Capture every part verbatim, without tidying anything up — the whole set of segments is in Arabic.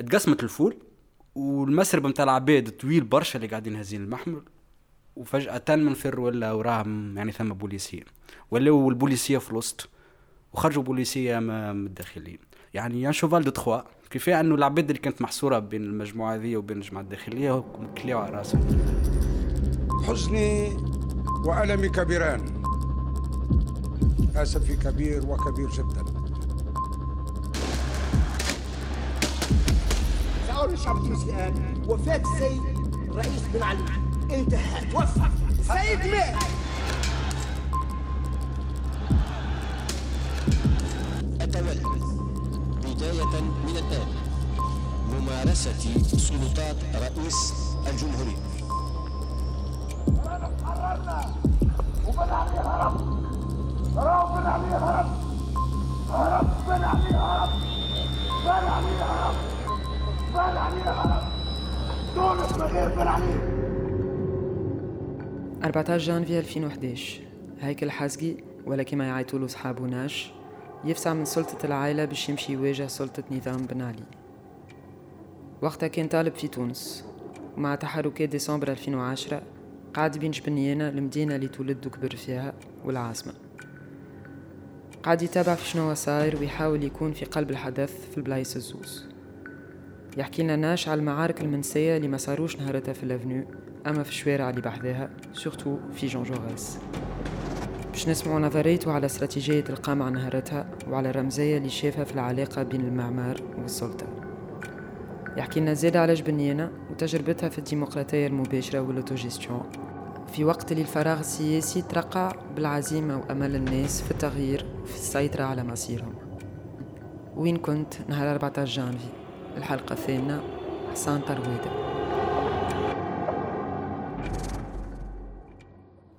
اتقسمت الفول والمسرب متاع العباد طويل برشا اللي قاعدين هزين المحمر, وفجأة من فر ولا وراهم يعني ثم بوليسية ولا والبوليسية في الوسط وخرجوا بوليسية متداخلين. يعني يا شوفال دو تخوا كيفاه انه العباد اللي كانت محصورة بين المجموعة ذي وبين الجماعة الداخلية كليوا على راسهم. حزني وألمي كبيران, أسفي كبير وكبير جدا. شعور الشعب التونسي الآن وفاة السيد رئيس بن علي انتهى, توفى السيد مات. أتولى بداية من الآن ممارسة سلطات رئيس الجمهورية. حررنا وبن علي هرب, راو بن علي هرب, هرب بن علي هرب, بن علي هرب, بن علي هرب, تونس من غير بن علي. أربعة عشر جانفي ألفين وإحدى عشر هيكل حازقي ولا كما يعيطولو صحابو ناش يفسع من سلطة العائلة باش يمشي يواجه سلطة نظام بن علي. وقتها كان طالب في تونس, ومع تحركات ديسمبر ألفين وعشرة قاعد بين جبنيانا المدينة اللي تولد وكبر فيها والعاصمة. قاعد يتابع في شنو صاير ويحاول يكون في قلب الحدث في البلايص الزوز. يحكي لنا ناش على المعارك المنسية اللي ما صاروش نهارتها في الأفنو أما في الشوارع اللي بحذاها, سورتو في جون جوريس, باش نسمعوا نظريته على استراتيجية القمع نهارتها وعلى الرمزية اللي شافها في العلاقة بين المعمار والسلطة. يحكي لنا زيادة على جبنيانا وتجربتها في الديمقراطية المباشرة والأوتوجيستيون في وقت اللي الفراغ السياسي ترقع بالعزيمة وأمل الناس في التغيير في السيطرة على مصيرهم. وين كنت نهار أربعة عشر جانفي, الحلقة الثانية, حسان طرويدة.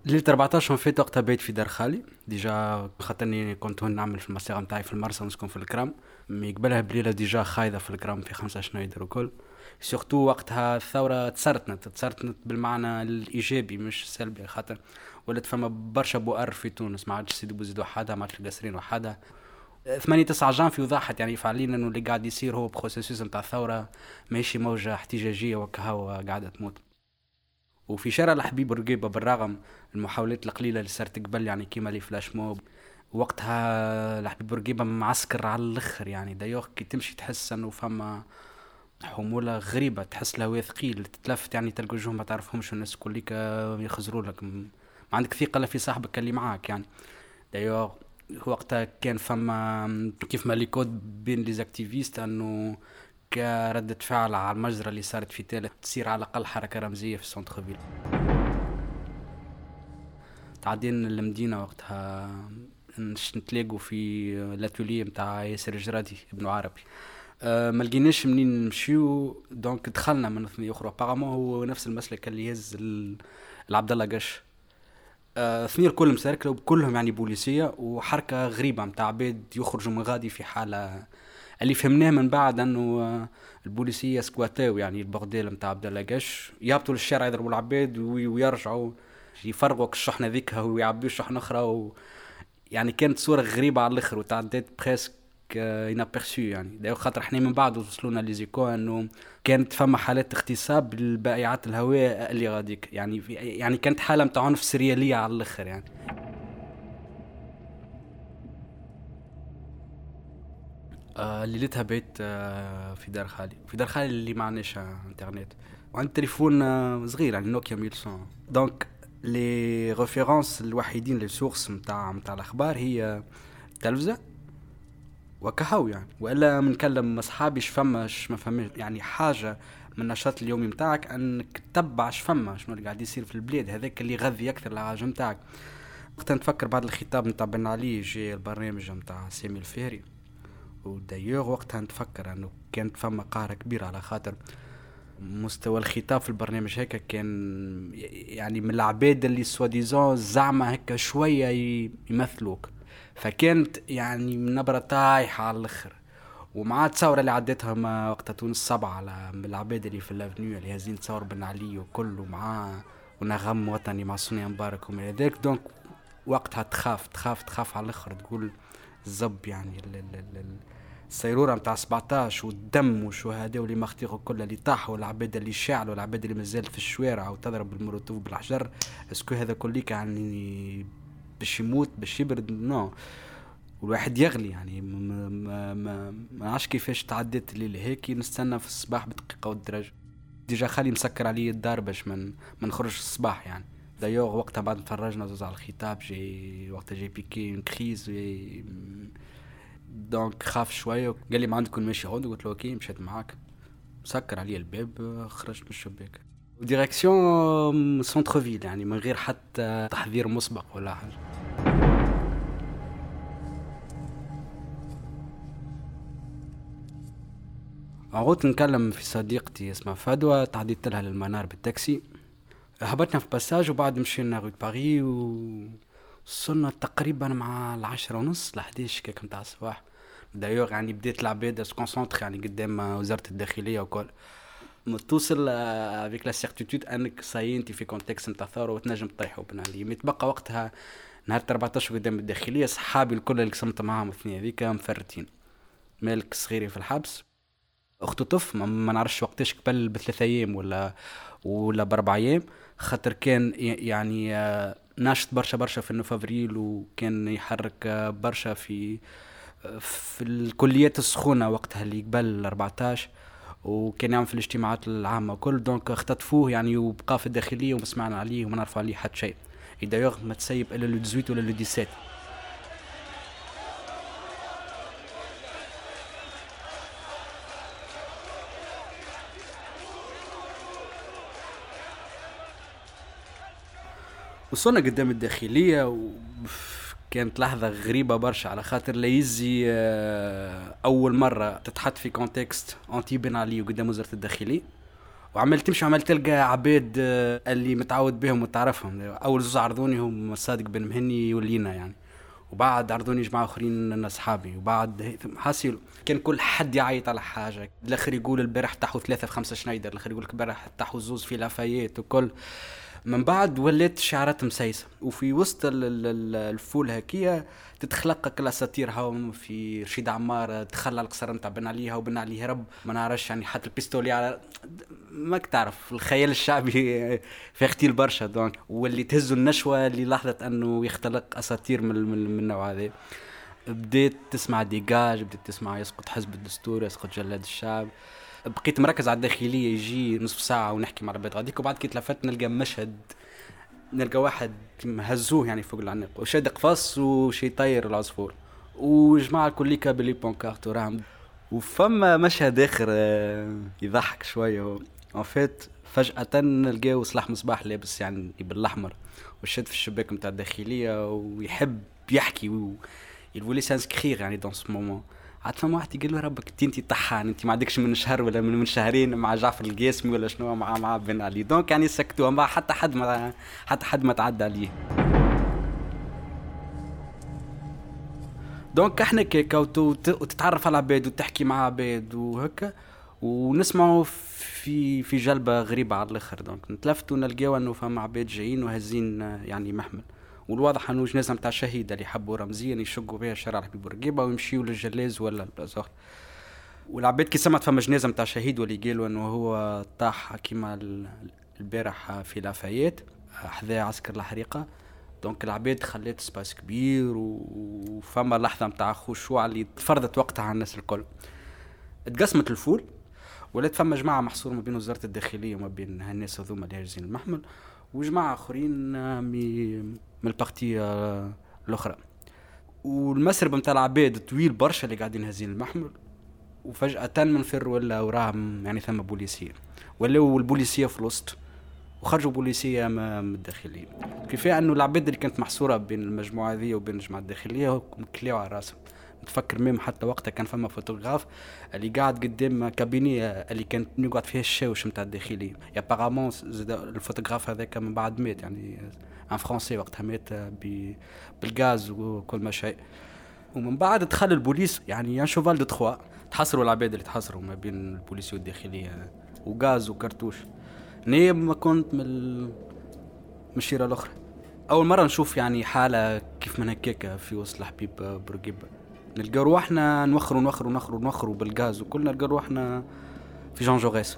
ليلة أربعة عشر فات وقتها بيت في دار خالي ديجا, خاطرني كنت هون نعمل في المصيغة متاعي في المرسى ونسكن في الكرام. ميقبلها بليلة ديجا خايضة في الكرام في خمسة شنايدر وكل. سيغتو وقتها الثورة تسرتنت تسرتنت بالمعنى الإيجابي مش سلبي, خاطر ولات فما برشا بؤر في تونس, ما عادش سيدي بوزيد وحدها, ما عادش القاسرين وحدها. ثمانية تسعة جانفي وضحت يعني فعليا انه اللي قاعد يصير هو بخصوصيس متاع الثورة ماشي موجة احتجاجية وكهوة قاعدة تموت. وفي شارع الحبيب بورقيبة بالرغم المحاولات القليلة اللي صارت قبل يعني كيما لي فلاش موب, وقتها الحبيب بورقيبة معسكر على الاخر. يعني دايوخ كي تمشي تحس انه فما حمولة غريبة, تحس لهوية ثقيل تتلفت يعني تلقى وجوه ما تعرفهمش والناس كليك يخزروا لك, ما عندك ثقة لا في صاحبك اللي معاك. يعني دايوخ وقتها كان فما كيف ما لي كود بين لي زاكتيفيست انه كردة فعل على المجزرة اللي صارت في تالت تصير على الأقل حركة رمزية في السنتخبيل. تعدين المدينة وقتها نتلاقوا في لاتولية متاع ياسر الجرادي ابن عربي, أه ما لقيناش منين نمشيو, دونك دخلنا من ثنية أخرى. بارامون هو نفس المسلك اللي يهز العبد الله قش. أه ثنية الكل مساركلة وبكلهم يعني بوليسية وحركة غريبة متاع عباد يخرجوا من غادي في حالة اللي فهمناه من بعد انه البوليسيه سكواتاو يعني البغديل نتاع عبد الله قش يهبطوا للشارع يضربوا العباد ويرجعوا يفرغوا الشحنه ذيكها ويعبيوا شحنه اخرى و... يعني كانت صوره غريبه على الاخر وتعدت بريسك ينابيرسو. يعني ده خاطر احنا من بعد وصلونا ليزيكو انه كانت فما حالات اغتصاب للبائعات الهواء اللي غاديك, يعني يعني كانت حاله نتاع عنف سرياليه على الاخر. يعني آه ليلتها بيت آه في دار خالي في دار خالي اللي ما عندناش انترنت, وعندي تليفون آه صغير يعني نوكيا ميلسون. دونك لي ريفيرونس الوحيدين لي سورس نتاع نتاع الاخبار هي التلفزه وكهو يعني, والا منكلم اصحابي شفماش ما فهمش يعني حاجه من النشاط اليومي نتاعك انك تتبع شفما شنو اللي قاعد يصير في البلاد, هذاك اللي يغذي اكثر الحاجه نتاعك. وقت نفكر بعد الخطاب نتاع بن علي جي البرنامج نتاع سامي الفهري, ودايوغ وقتها نتفكر أنه كانت فما قهرة كبيرة على خاطر مستوى الخطاب في البرنامج هيك كان يعني من العباد اللي سواديزون زعمة هيك شوية يمثلوك, فكانت يعني نبرة طايحة على الآخر. ومع الثورة اللي عدتها ما وقت تونس السبعة على العباد اللي في الأفنيو اللي هازين ثور بن علي وكله معاه ونغم وطني مع سوني مبارك ومن ذلك, دونك وقتها تخاف تخاف تخاف على الآخر, تقول الزب يعني السيرورة متاع سبعطاش والدم والشهداء واللي مختيروا كل اللي طاحوا والعباد اللي شعلوا والعباد اللي مازالت في الشوارع وتضرب بالمروتوف بالحجر، اسكو هذا كليك يعني باش يموت باش يبرد؟ نو، والواحد يغلي يعني ما ما ما, ما عادش كيفاش تعديت الليل هيكي. نستنى في الصباح بدقيقة والدرجة، ديجا خالي مسكر علي الدار باش من ما نخرجش الصباح يعني. دايوغ وقتها بعد نتفرجنا زوز على الخطاب جي وقتها جي بيكي كريز جي... دونك خاف شوية، قال لي ما عندكم ماشي هون؟ قلت له اوكي، مشيت معاك. مسكر علي الباب، خرجت من الشباك ديريكسيون سونتر فيل يعني من غير حتى تحضير مسبق ولا حاجة. عودت نكلم في صديقتي اسمها فدوى، تعديت لها للمنار بالتاكسي، هبطنا في باساج وبعد مشينا غو باري وصلنا تقريبا مع العشرة ونص لحداش كيك متاع الصباح. دايوغ يعني بديت العباد سكونسونتر يعني قدام وزارة الداخلية وكل، متوصل افيك لا سيرتيتود انك ساينتي في كونتكست نتاع ثوره وتنجم تطيحوا بن علي. متبقى وقتها نهار أربعطاش قدام الداخلية، صحابي الكل اللي قسمت معاهم الاثنين هذيك مفرتين، مالك صغيري في الحبس، اخته طف ما نعرفش وقتاش، قبل بثلاثة ايام ولا ولا باربع ايام، خاطر كان يعني ناشط برشا برشا في نوفافريل، وكان يحرك برشا في في الكليات السخونه وقتها اللي قبل أربعطاش، وكان يعمل في الاجتماعات العامه كل. دونك اختطفوه يعني وبقى في الداخليه وما سمعنا عليه وما نعرفوا عليه حتى شيء. دايوغ ما تسيب الا لو ثمنطاش ولا لو سبعطاش. وصلنا قدام الداخلية وكانت لحظة غريبة برشا، على خاطر ليزي أول مرة تتحط في كونتكست أنتي بن علي وقدام وزارة الداخلية، وعمل تمشي وعمل تلقى عباد اللي متعود بهم وتعرفهم. أول زوز عرضوني هم صادق بن مهني ولينا يعني، وبعد عرضوني جماعة آخرين أصحابي، وبعد حاسيل كان كل حد يعيط على حاجة. الآخر يقول البارح تحو ثلاثة في خمسة شنايدر، الآخر يقول البارح تحو زوز في لافايت وكل. من بعد ولات شعارات مسيسة، وفي وسط الفول هكية تتخلق كل ساتير هاوم في رشيد عمار تخلى القصر نتاع بن علي، وبن علي هرب ما نعرفش يعني، حط البيستولي على ماك تعرف الخيال الشعبي في اختيل برشا. دونك واللي تهزوا النشوة للحظة أنه يختلق أساتير من من النوع هذا. بديت تسمع ديجاج، بديت تسمع يسقط حزب الدستور، يسقط جلاد الشعب. بقيت مركز على الداخلية يجي نصف ساعة ونحكي مع العباد غاديك، وبعد كي تلفت نلقى مشهد، نلقى واحد هزوه يعني فوق العنق وشاد قفص وشي طير العصفور وجماعة كليكا بلي بونكارت وراهم. وفما مشهد آخر يضحك شوية، وفات فجأة نلقاو سلاح مصباح لابس يعني بالأحمر وشاد في الشباك متاع الداخلية ويحب يحكي ويقول لي سانس كخير يعني دون سو مومون. عاد ما واحد يقول له ربك تنتي طحان، انت ما عندكش من شهر ولا من من شهرين مع جعفر القاسمي ولا شنو مع مع بن علي. دونك يعني سكتوها ما حتى حد ما حتى حد ما تعدى عليه. دونك احنا كيكا وتتعرف على عباد وتحكي مع عباد وهكا، ونسمعوا في في جلبه غريبه على الاخر. دونك نتلفتوا نلقاو انه فما عباد جايين وهزين يعني محمل، والواضح أنه جنازة متاع شهيدة اللي حبوا رمزيا يشقوا بها شارع حبيب بورقيبة ويمشيوا للجلاز ولا البلازوخ. والعباد كي سمعت فما جنازة متاع شهيد واللي قالوا أنه هو طاح كما البارح في لافايت حذاء عسكر الحريقة. دونك العباد خلت سباس كبير، وفما لحظة متاع خشوع اللي تفرضت وقتها على الناس الكل. اتقسمت الفول، ولات فما جماعة محصور ما بين وزارة الداخلية وما بين هالناس هذوما اللي هاجزين المحمل، وجماعة آخرين من البارتي الأخرى. والمسرب متاع العباد طويل برشا اللي قاعدين هزين المحمل، وفجأة منفر ولا وراهم يعني ثم بوليسية ولاو البوليسية في الوسط، وخرجوا بوليسية من الداخلية. كيفاه أنه العباد اللي كانت محصورة بين المجموعة ذي وبين الجماعة الداخلية مكليوا على راسهم. نتفكر ميم حتى وقتها كان فما فوتوغراف اللي قاعد قدام كابينيه اللي كانت نقعد فيها الشاوش نتاع الداخليه. ابارامون الفوتوغراف هذاك من بعد مات يعني ان فرونسي وقتها مات بالغاز وكل ما شيء. ومن بعد دخل البوليس يعني ان شوفال دو تخوا، تحصروا العباد اللي تحصروا ما بين البوليس والداخليه وغاز وكرتوش. ني ما كنت من المشيره الاخرى اول مره نشوف يعني حاله كيف من هكاك في وسط حبيب بورقيبه. نلقى رواحنا نوخروا نوخروا نوخروا نوخروا بالغاز وكلنا نلقى رواحنا في جان جوريس.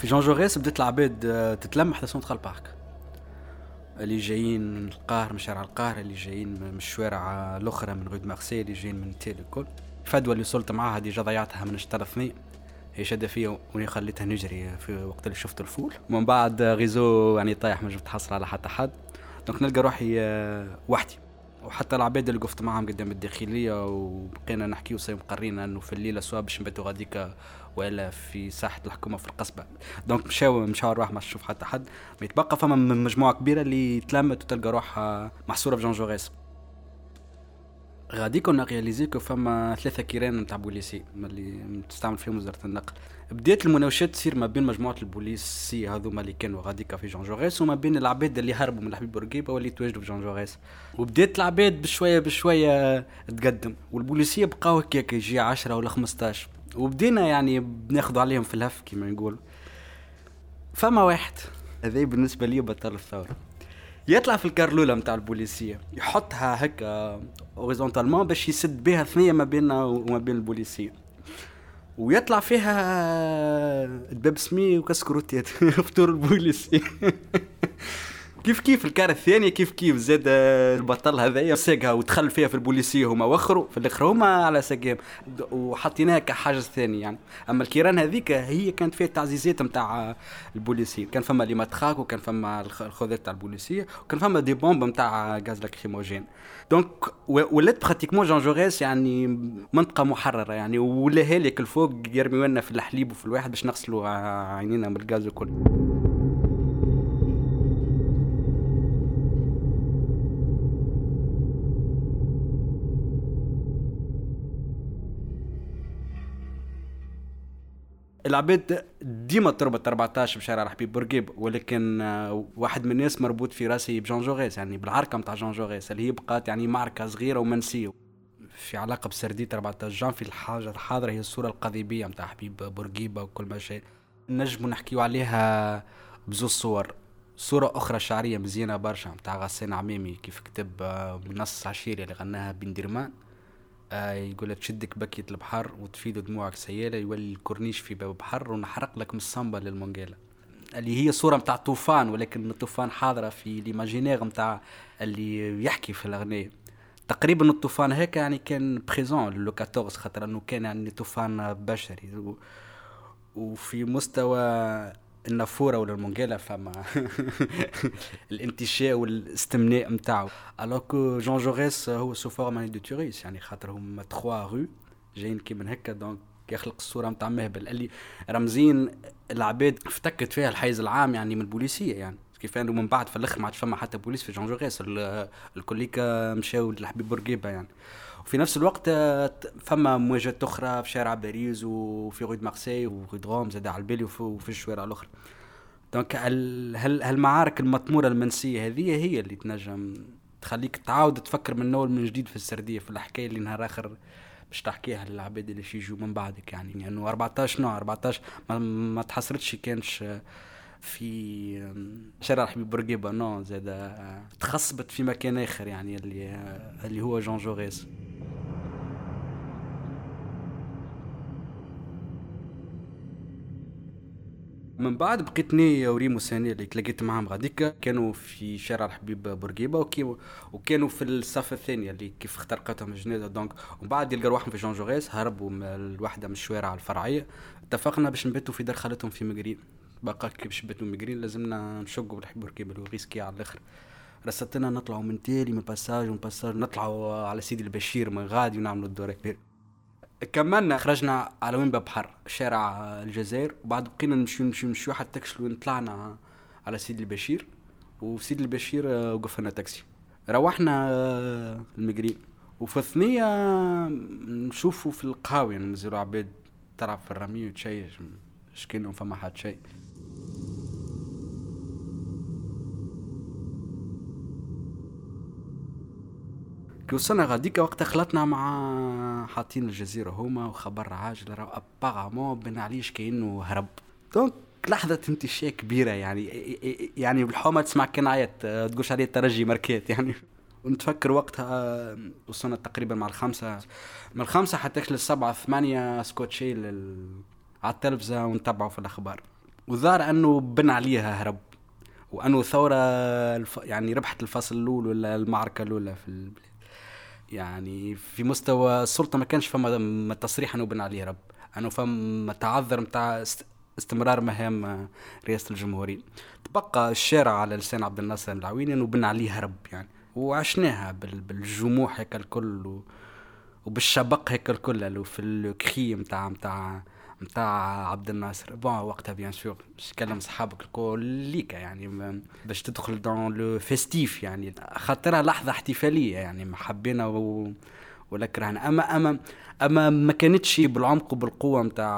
في جان جوريس بدات العباد تتلمح لسونترال بارك، اللي جايين من القاهرة، من شارع القاهرة، اللي جايين من الشوارع الأخرى، من غود مارسي، اللي جايين من تيل الكل. الفدوى اللي وصلت معاها ديجا ضيعتها من اشترفني، هي شادة فيا وني خليتها نجري في وقت اللي شفت الفول، ومن بعد غيزو يعني طايح ما جبت حصل على حتى حد. دونك نلقى روحي وحدي، وحتى العباد اللي قفت معهم قدام الداخلية وبقينا نحكي وصايم قرينا أنه في الليلة سوا باش نباتوا غاديكا ولا في ساحة الحكومة في القصبة. دونك مشاو مشاو روح ما تشوف حتى حد، يتبقى فما مجموعة كبيرة اللي تلمت وتلقى روحها محصورة في جان جوريس. غادي كنا رياليزيكو فما ثلاثة كيران نتاع بوليسي اللي تستعمل فيهم وزارة النقل. بدات المناوشات تصير ما بين مجموعة البوليسي هذوما اللي كانوا غاديكا في جان جوريس وما بين العباد اللي هربوا من حبيب بورقيبة واللي تواجدوا في جان جوريس. وبدات العباد بشوية بشوية تقدم والبوليسية بقاو هكاك يجي عشرة ولا خمستاش، وبدينا يعني بناخد عليهم في الهف كما نقول. فما واحد هذا بالنسبه لي بطل الثوره، يطلع في الكارلوله نتاع البوليسيه يحطها هكا هوريزونتالمون باش يسد بها ثنيه ما بيننا وما بين البوليسيه، ويطلع فيها دباب سمي وكسكروتيات فطور البوليسيه كيف كيف الكار الثانيه كيف كيف زاد البطل هذايا ساقها ودخل فيها في البوليسيه هما وخروا في الاخر هما على ساقهم وحطيناها كحاجه ثانيه يعني. اما الكيران هذيك هي كانت فيها تعزيزات نتاع البوليسيه، كان فما لي ماتخاك وكان فما الخوذه نتاع البوليسيه وكان فما دي بومب نتاع غاز لاكريموجين. دونك ولات براتيكمون جان جوريس يعني منطقه محرره يعني، ولا هالك الفوق يرميو لنا في الحليب وفي الواحد باش نغسلوا عينينا من الغاز الكل. العباد ديما تربط أربعتاش بشارع حبيب بورقيبة، ولكن واحد من الناس مربوط في راسي بجان جوريس يعني بالعركة متاع جان جوريس اللي هي بقات يعني معركة صغيرة ومنسية في علاقة بسردية أربعتاش جان. في الحاجة الحاضرة هي الصورة القضيبية متاع حبيب بورقيبة وكل ما شيء نجم نحكيو عليها بزوز صور. صورة أخرى شعرية مزينة برشا متاع غسان عميمي كيف كتب منص عشيري اللي غناها بن درمان، يقول لك تشدك بكية البحر وتفيد دموعك سيالة، يولي الكورنيش في باب بحر ونحرق لك من الصنبة للمونجيلة، اللي هي صورة متاع طوفان ولكن الطوفان حاضرة في ليماجينيغ متاع اللي يحكي في الأغنية. تقريبا الطوفان هيك يعني كان بريزون لو كاتورز خاطر أنه كان يعني طوفان بشري و... وفي مستوى النافورة ولا المونجيلة فما الانتشاء والاستمناء متاعو. alors que Jean Jaurès هو سوفور ماني دو توريس يعني خاطر هما تخوا رو جايين كي من هكا، دونك يخلق الصورة متاع مهبل اللي رمزين العباد افتكت فيها الحيز العام يعني من البوليسية يعني كيف انه من بعد في الاخر ما عادش فما حتى بوليس في جان جوريس، الكوليكا مشاو لحبيب بورقيبة يعني. وفي نفس الوقت فما مواجهات اخرى في شارع باريس وفي غود مارسي وغود روم زاد على البالي وفي الشوارع الاخرى. دونك هالمعارك المطموره المنسيه هذه هي اللي تنجم تخليك تعاود تفكر من اول من جديد في السرديه في الحكايه اللي نهار اخر باش تحكيها للعباد اللي يجوا من بعدك يعني. لانه يعني أربعتاش نوع أربعتاش ما, ما تحسرتش كانش في شارع حبيب بورقيبة نو زاد تخصبت في مكان اخر يعني اللي اللي هو جان جوريس. من بعد بقيتني وريمو ساني اللي تلاقيت معهم غاديكا كانوا في شارع الحبيب بورقيبة وكي وكانوا في الصف الثاني اللي كيف اخترقتهم الجنازة. دونك وبعد يلقى واحد في جان جوريس هربوا الواحدة من الشوارع الفرعية، اتفقنا باش نباتوا في دار خالتهم في مقرين. بقى كيف شبتوا مقرين لازمنا نشقوا بالحبيب بورقيبة وريسكي على الاخر. رصتنا نطلعوا من تالي من باساج ومن باساج نطلعوا على سيدي البشير من غادي ونعملوا الدورة كبير. كملنا خرجنا على وين ببحر شارع الجزائر، وبعد بقينا نمشيو نمشيو نمشيو حتى كشلو طلعنا على سيدي البشير، وفي سيدي البشير وقفنا تاكسي روحنا المقري. وفي الثنيه نشوفوا في القهاوي نزلوا عباد تلعب في الرمي وتشي شكينهم فما حد شيء. كي وصلنا غاديك وقت خلطنا مع حاطين الجزيره هما وخبر عاجل راه ابارامون بن عليش كانه هرب. دونك لحظه انتشاء كبيره يعني يعني بالحومه تسمع كنايات تقولش عليه الترجي ماركات يعني. ونتفكر وقتها وصلنا تقريبا مع الخمسة من الخمسة حتى للسبعة ثمانية سكوتشي لل... على التلفزة ونتبعوا في الأخبار. وظهر أنه بن عليها هرب وأنه ثورة الف... يعني ربحت الفصل الأول ولا المعركة الأولى في البلاد. يعني في مستوى السلطة ما كانش فما تصريح أنه بن علي هرب، أنه فما تعذر متاع استمرار مهام رئاسة الجمهورية. تبقى الشارع على لسان عبد الناصر العويني أنه بن علي هرب يعني، وعشناها بالجموع هيك الكل وبالشبق هيك الكل وفي الكري متاع متاع متاع عبد الناصر. بون وقتها بيان سور تكلم صحابك الكل ليك يعني باش تدخل دون لو فيستيف يعني، خاطرها لحظه احتفاليه يعني ما حبينا ولا كرهنا. اما اما اما ما كانتش بالعمق وبالقوه متاع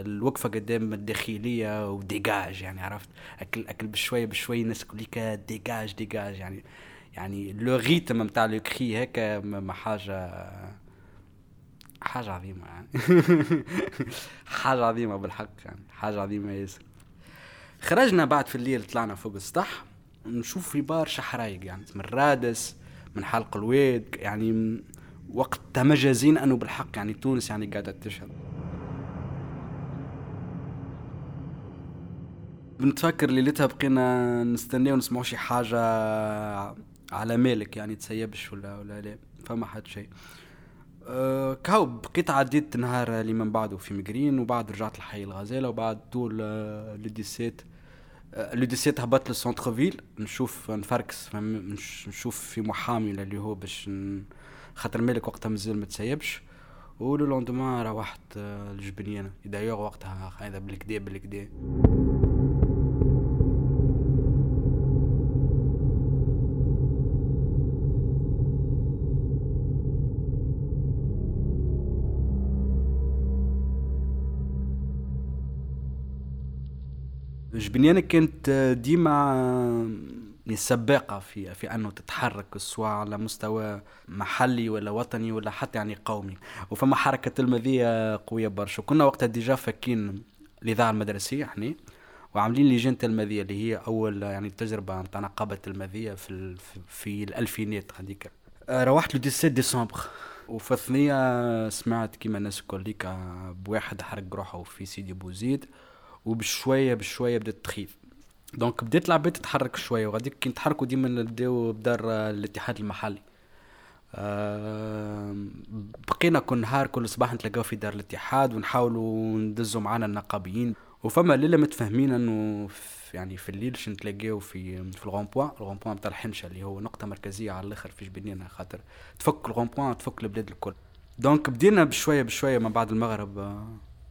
الوقفه قدام الداخليه وديجاج يعني، عرفت اكل اكل بشويه بشويه الناس كليك ديجاج ديجاج يعني يعني لو ريتم نتاع لو كري هكا ما حاجه حاجه عظيمه يعني حاجه عظيمه بالحق يعني حاجه عظيمه ياسر. خرجنا بعد في الليل طلعنا فوق السطح نشوف في بار شحرايق يعني من رادس من حلق الواد يعني وقت تمجازين انه بالحق يعني تونس يعني قاعده تشهد. بنتفكر ليلتها بقينا نستنى ونسمعوا شي حاجه على مالك يعني تسيبش ولا ولا لا فما حد شيء. أه كاو بقيت عديت نهار اللي من بعده في مجرين وبعد رجعت لحي الغزاله وبعد طول لو ديسيت لو ديسيت هبط للسنتر فيل نشوف نفركس نشوف في محامي اللي هو باش خاطر مالك وقتها مازال ما تسيبش. ولو لوندمان روحت الجبنيانه دايوغ وقتها هذا بالكدا بالكدا. جبنيانة كانت ديما سباقة في في أنه تتحرك سواء على مستوى محلي ولا وطني ولا حتى يعني قومي، وفما حركة المذية قوية برشا. كنا وقتها ديجا فاكين الإذاعة المدرسية إحنا وعاملين لجنة المذية اللي هي أول يعني تجربة نتاع نقابة المذية في في الألفينيات هذيك. روحت لو ديسيت ديسمبر وفي الثانية سمعت كيما الناس كوليك بواحد حرق روحه في سيدي بوزيد وبشويه بشويه بدات تخيف. دونك بدات العباد تتحرك شويه وغادي كي نتحركوا ديما نبداو بدار الاتحاد المحلي. أه بقينا كل نهار كل صباح نتلاقاو في دار الاتحاد ونحاولوا ندزوا معنا النقابيين. وفما ليله متفاهمين انه يعني في الليل شن نتلاقاو في في الغونبوا الغونبوا نتاع الحنشه اللي هو نقطه مركزيه على الاخر في جبنينا خاطر تفك الغونبوا تفك البلاد الكل. دونك بدينا بشويه بشويه من بعد المغرب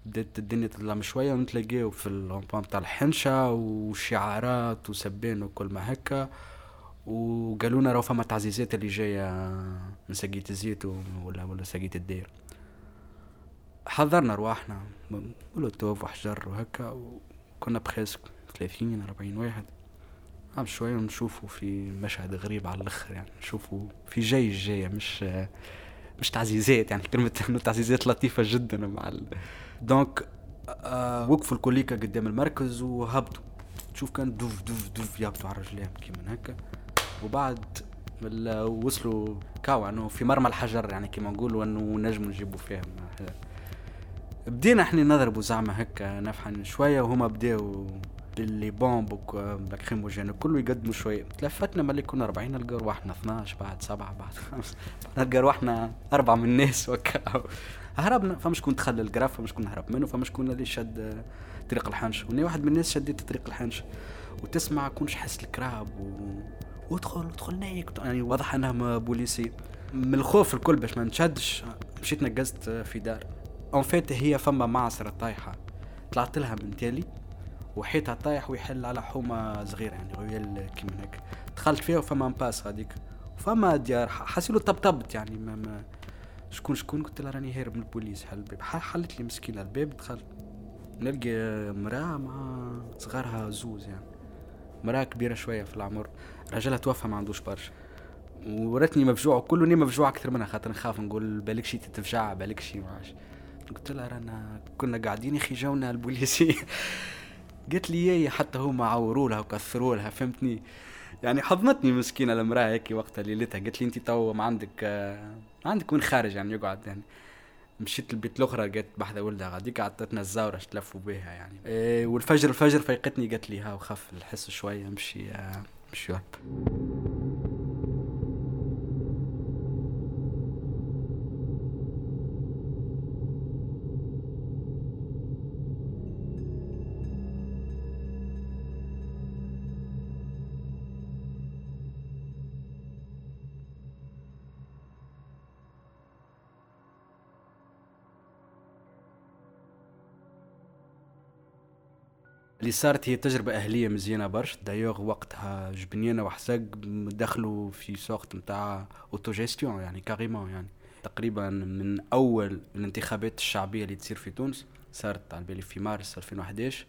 بدت الدنيا تظلم شويه ونتلاقيو في الغونبوا نتاع الحنشه وشعارات وسبان وكل ما هكا. وقالوا لنا راه فما تعزيزات اللي جايه من ساقيه الزيت ولا ولا ساقيه الدير. حضرنا رواحنا بلوتوف وحجر وهكا وكنا بخاسك ثلاثين أربعين واحد عم شويه ونشوفوا في مشهد غريب على الاخر يعني نشوفوا في جاي الجايه مش مش تعزيزات يعني كلمه تعزيزات لطيفه جدا مع ال... دونك آه وقفوا الكوليكا قدام المركز وهبطوا تشوف كان دوف دوف دوف يهبطوا على رجليهم كيما هكا. وبعد وصلوا كاو انه في مرمى الحجر يعني كيما نقولوا انه نجموا نجيبوا فيهم. بدينا احنا نضربوا زعما هكا نفحن شويه وهما بداو باللي بومب وكريموجين كله يقدموا شويه. تلفتنا ملي كنا أربعين نلقى رواحنا اثناش بعد سبعة بعد خمسة نلقى رواحنا أربعة من الناس وكاو هربنا. فمش كنت دخل الجراف فمش كنا هرب منه فمش كنا اللي شد طريق الحنش وني واحد من الناس شديت طريق الحنش وتسمع كونش حس الكراب و... ودخل ودخل نايك يعني واضح انها بوليسي من الخوف الكل باش ما نشدش مشيت نجزت في دار اون فات هي فما معصره طايحه طلعت لها من تالي وحيتها طايح ويحل على حومه صغيره يعني غيال كيما هناك دخلت فيها وفما امباس هذيك وفما ديار حاسيله طبطبت يعني ما ما شكون شكون قلت لها راني هارب من البوليس حل الباب حلت لي مسكينه الباب دخل نلقى امراه مع صغارها زوز يعني امراه كبيره شويه في العمر رجلها توفى ما عندوش برشا ورتني مفجوع كله ني مفجوع اكثر منها خاطر نخاف نقول بالك شي تتفجع بالك شي معاش. قلت لها رانا كنا قاعدين يا اخي جاونا البوليسي قلت لي ايه حتى هما عوروا لها وكثروا لها فهمتني يعني حضنتني مسكينه المراه هيك وقت ليلتها قلت لي انت تو ما عندك ما عندك من خارج يعني يقعد يعني مشيت البيت الاخرى لقيت بحذا ولدها غادي قعدتنا الزاوره تلفوا بها يعني إيه والفجر الفجر فيقتني قالت لي ها وخف الحس شويه نمشي نمشي هرب اللي صارت هي تجربة أهلية مزيانة برشا دايوغ وقتها جبنيانة وحساق دخلوا في سوق متاع اوتوجيستيون يعني كاريمون يعني تقريبا من أول الانتخابات الشعبية اللي تصير في تونس صارت على بالي في مارس ألفين وإحداعش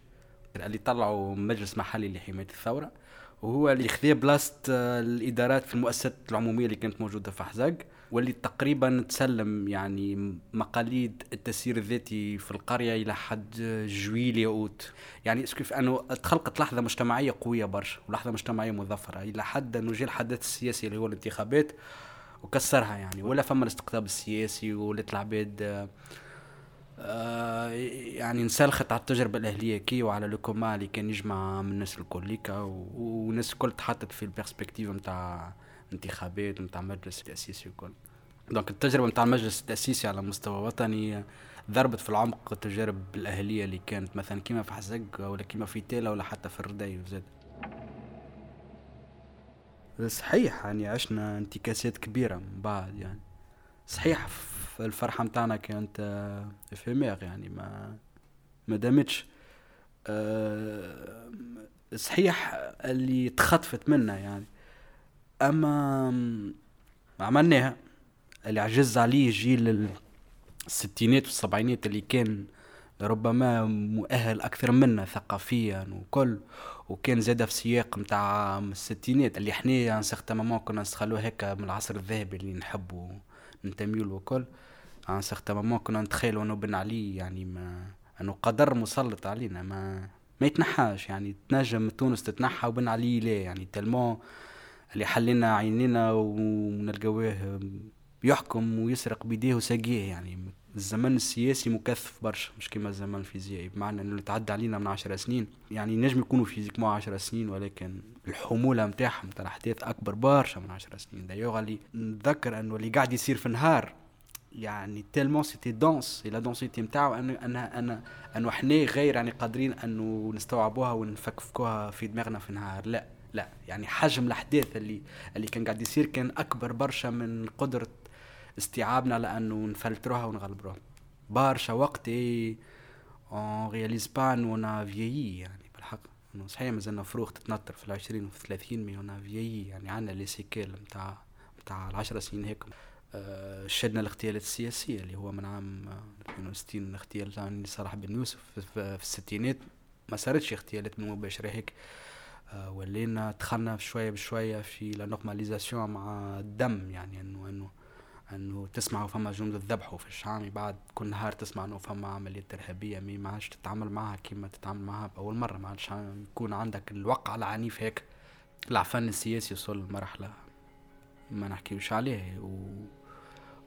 اللي طلعوا مجلس محلي لحماية الثورة وهو اللي خذا بلاصة الإدارات في المؤسسات العمومية اللي كانت موجودة في حزاق واللي تقريبا تسلم يعني مقاليد التسيير الذاتي في القرية إلى حد جويلية أوت يعني اسكف أنه تخلقت لحظة مجتمعية قوية برشا ولحظة مجتمعية مظفرة إلى حد أنه جاء الحدث السياسي اللي هو الانتخابات وكسرها يعني ولا فما الاستقطاب السياسي ولا العباد يعني انسلخت على التجربة الأهلية كي وعلى لكوما اللي كان يجمع من الناس الكل ليكا وناس الكل تحطت في البرسبكتيف متاع انتخابات متاع مجلس التأسيسي وكل دونك التجربة متاع المجلس التأسيسي على مستوى وطني ضربت في العمق التجارب الأهلية اللي كانت مثلا كيما في حزق ولا كيما في تيلا ولا حتى في الردايف زاد صحيح يعني عشنا انتكاسات كبيرة من بعد يعني صحيح الفرحة متاعنا كانت افهميغ يعني ما ما دامتش أه صحيح اللي تخطفت منا يعني اما عملناها اللي عجز عليه جيل الستينات والسبعينات اللي كان ربما مؤهل اكثر منا ثقافيا وكل وكان زاده في سياق متاع الستينات اللي احنا عن سخت ماما كنا نسخلو هكا من العصر الذهبي اللي نحبه نتميل وكل عن سخت ماما كنا نتخيلوا انه بن علي يعني ما انه قدر مسلط علينا ما ما يتنحاش يعني تنجم تونس تتنحى وبن علي لا يعني تلمو اللي حلنا عينينا ونلقوه يحكم ويسرق بيديه وساقيه يعني الزمن السياسي مكثف برشا مش كما الزمن الفيزيائي بمعنى انه تعدى علينا من عشر سنين يعني نجم يكونوا فيزيك مع عشر سنين ولكن الحموله نتاعهم تاع الاحداث اكبر برشا من عشر سنين دايوغ اللي نتذكر انه اللي قاعد يصير في النهار يعني تيلمون سيتي دونس لا دونسيتي نتاعو انه انا انا انه احنا غير يعني قادرين انه نستوعبوها ونفكفكوها في دماغنا في النهار لا لا يعني حجم الاحداث اللي اللي كان قاعد يصير كان اكبر برشا من قدره استيعابنا لانه نفلتروها ونغلبروها برشا وقت اي اون رياليز با نونا فيي يعني بالحق انه صحيح مازلنا فروخ تتنطر في العشرين وفي الثلاثين مي اون فيي يعني عندنا لي سيكيل نتاع نتاع العشرة سنين هيك أه شدنا الاغتيالات السياسيه اللي هو من عام ألفين وستين الاغتيال تاع صلاح بن يوسف في الستينات ما صارتش اغتيالات مباشره هيك ولينا دخلنا شوية بشوية في لا نورماليزاسيون مع الدم يعني انه انه انه تسمعوا فما جندي ذبحوا في الشعامي بعد كل نهار تسمع انه فما عملية ترهيبية ما عادش تتعامل معها كيما تتعامل معها باول مرة ما عادش يكون عندك الوقع العنيف هيك العفن السياسي وصل لمرحلة ما نحكيوش عليه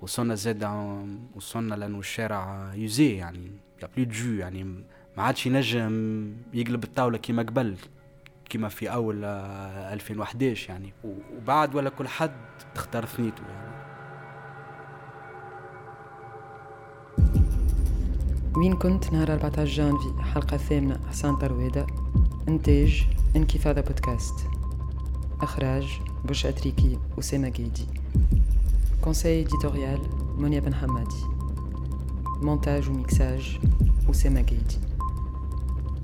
وصلنا زاد وصلنا لانه الشارع يزي يعني يابلو دجو يعني ما عادش ينجم يقلب الطاولة كيما قبل كما في أول ألفين وإحداعش يعني وبعد ولا كل حد تختار ثنيته يعني. وين كنت نهار أربعة عشر جانفي حلقة ثامنة حسان طرويدة إنتاج انكفاضة بودكاست إخراج بوش أتريكي وسامة قيدي كونساي إديتوريال منيا بن حمادي مونتاج وميكساج وسامة قيدي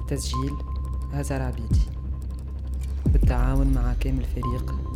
تسجيل هزار عبيدي بالتعاون مع كامل فريق